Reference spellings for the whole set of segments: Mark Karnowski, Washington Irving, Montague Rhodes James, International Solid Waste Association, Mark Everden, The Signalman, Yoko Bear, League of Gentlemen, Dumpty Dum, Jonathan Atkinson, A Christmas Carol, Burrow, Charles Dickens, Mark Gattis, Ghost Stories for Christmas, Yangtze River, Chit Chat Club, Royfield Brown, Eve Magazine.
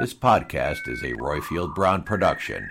This podcast is a Royfield Brown production.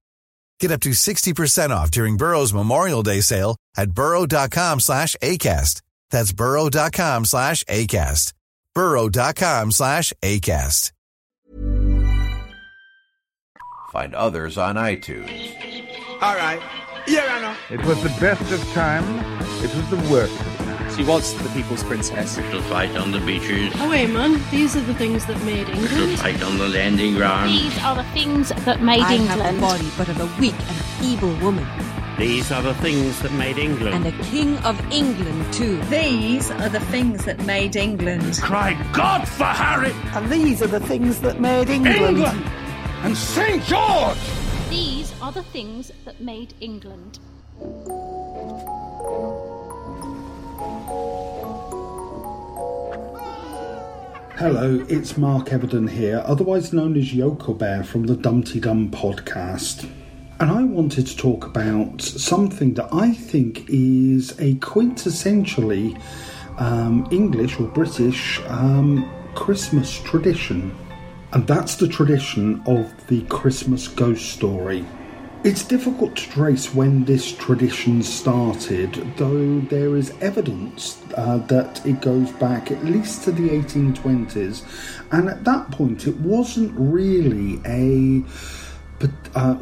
Get up to 60% off during Burrow's Memorial Day sale at burrow.com/ACAST. That's burrow.com/ACAST. burrow.com/ACAST. Find others on iTunes. All right. Yeah, I know. It was the best of times. It was the worst of times. She was the people's princess. Little fight on the beaches. Oh, wait, man. These are the things that made England. Little fight on the landing ground. These are the things that made England. I have a body, but of a weak and feeble woman. These are the things that made England. And a king of England, too. These are the things that made England. Cry God for Harry! And these are the things that made England. England! And St. George! These are the things that made England. Hello, it's Mark Everden here, otherwise known as Yoko Bear from the Dumpty Dum podcast. And I wanted to talk about something that I think is a quintessentially English or British Christmas tradition. And that's the tradition of the Christmas ghost story. It's difficult to trace when this tradition started, though there is evidence that it goes back at least to the 1820s. And at that point, it wasn't really a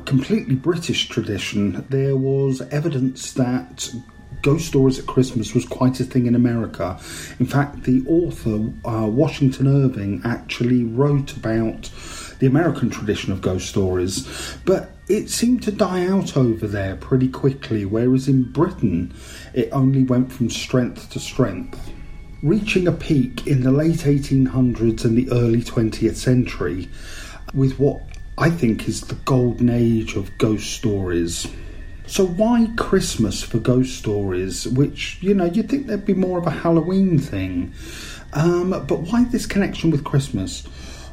completely British tradition. There was evidence that ghost stories at Christmas was quite a thing in America. In fact, the author, Washington Irving, actually wrote about the American tradition of ghost stories. But it seemed to die out over there pretty quickly, whereas in Britain, it only went from strength to strength, reaching a peak in the late 1800s and the early 20th century with what I think is the golden age of ghost stories. So why Christmas for ghost stories, which, you know, you'd think there'd be more of a Halloween thing. But why this connection with Christmas?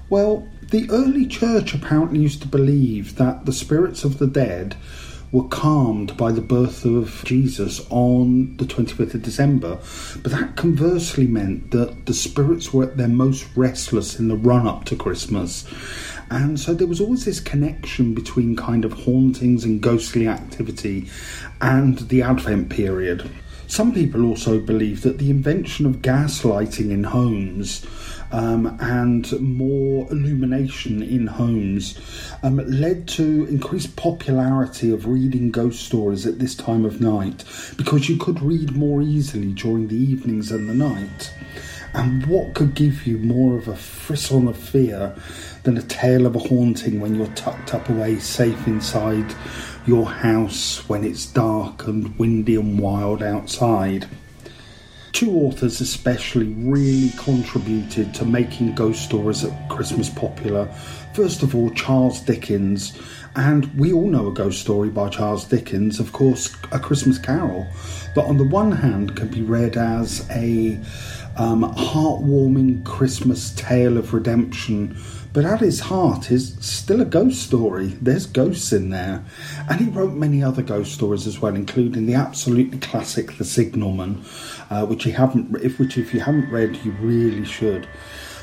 Well, the early church apparently used to believe that the spirits of the dead were calmed by the birth of Jesus on the 25th of December. But that conversely meant that the spirits were at their most restless in the run-up to Christmas. And so there was always this connection between kind of hauntings and ghostly activity and the Advent period. Some people also believe that the invention of gaslighting in homes and more illumination in homes led to increased popularity of reading ghost stories at this time of night, because you could read more easily during the evenings and the night. And what could give you more of a frisson of fear than a tale of a haunting when you're tucked up away safe inside your house when it's dark and windy and wild outside? Two authors especially really contributed to making ghost stories at Christmas popular. First of all, Charles Dickens, and we all know a ghost story by Charles Dickens, of course, A Christmas Carol, that on the one hand can be read as a heartwarming Christmas tale of redemption, but at its heart is still a ghost story. There's ghosts in there. And he wrote many other ghost stories as well, including the absolutely classic The Signalman, which if you haven't read, you really should.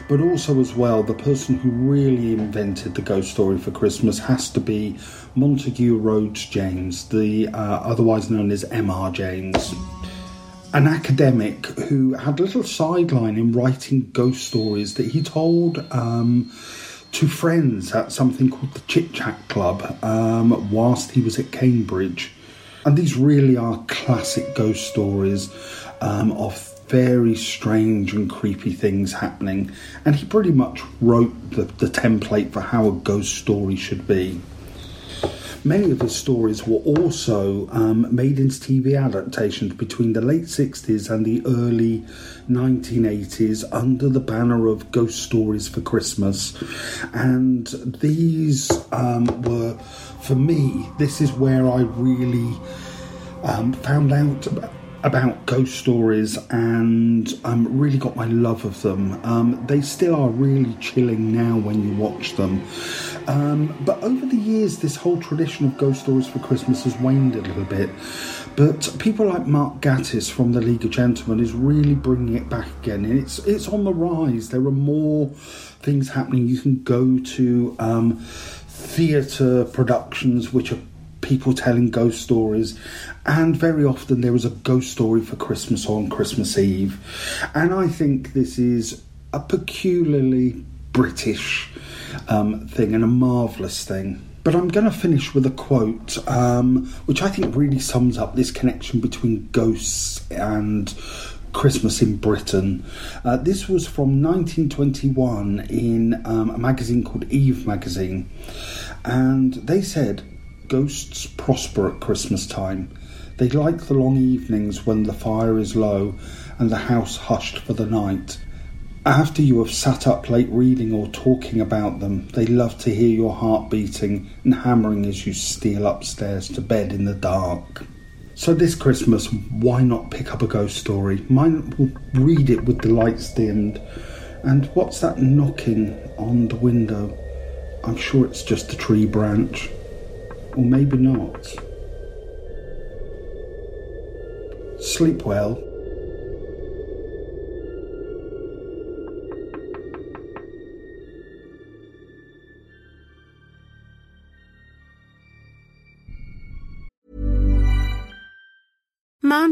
But also as well, the person who really invented the ghost story for Christmas has to be Montague Rhodes James, the otherwise known as M.R. James. An academic who had a little sideline in writing ghost stories that he told to friends at something called the Chit Chat Club whilst he was at Cambridge. And these really are classic ghost stories of very strange and creepy things happening. And he pretty much wrote the template for how a ghost story should be. Many of his stories were also made into TV adaptations between the late 60s and the early 1980s under the banner of Ghost Stories for Christmas. And these were, for me, this is where I really found out about ghost stories and really got my love of them. They still are really chilling now when you watch them. But over the years, this whole tradition of ghost stories for Christmas has waned a little bit. But people like Mark Gattis from the League of Gentlemen is really bringing it back again. And it's on the rise. There are more things happening. You can go to theatre productions, which are people telling ghost stories, and very often there is a ghost story for Christmas on Christmas Eve. And I think this is a peculiarly British thing and a marvellous thing. But I'm going to finish with a quote which I think really sums up this connection between ghosts and Christmas in Britain. This was from 1921 in a magazine called Eve Magazine, and they said, "Ghosts prosper at Christmas time. They like the long evenings when the fire is low and the house hushed for the night. After you have sat up late reading or talking about them, they love to hear your heart beating and hammering as you steal upstairs to bed in the dark." So this Christmas, why not pick up a ghost story? Mine will read it with the lights dimmed. And what's that knocking on the window? I'm sure it's just a tree branch. Or maybe not. Sleep well. Mom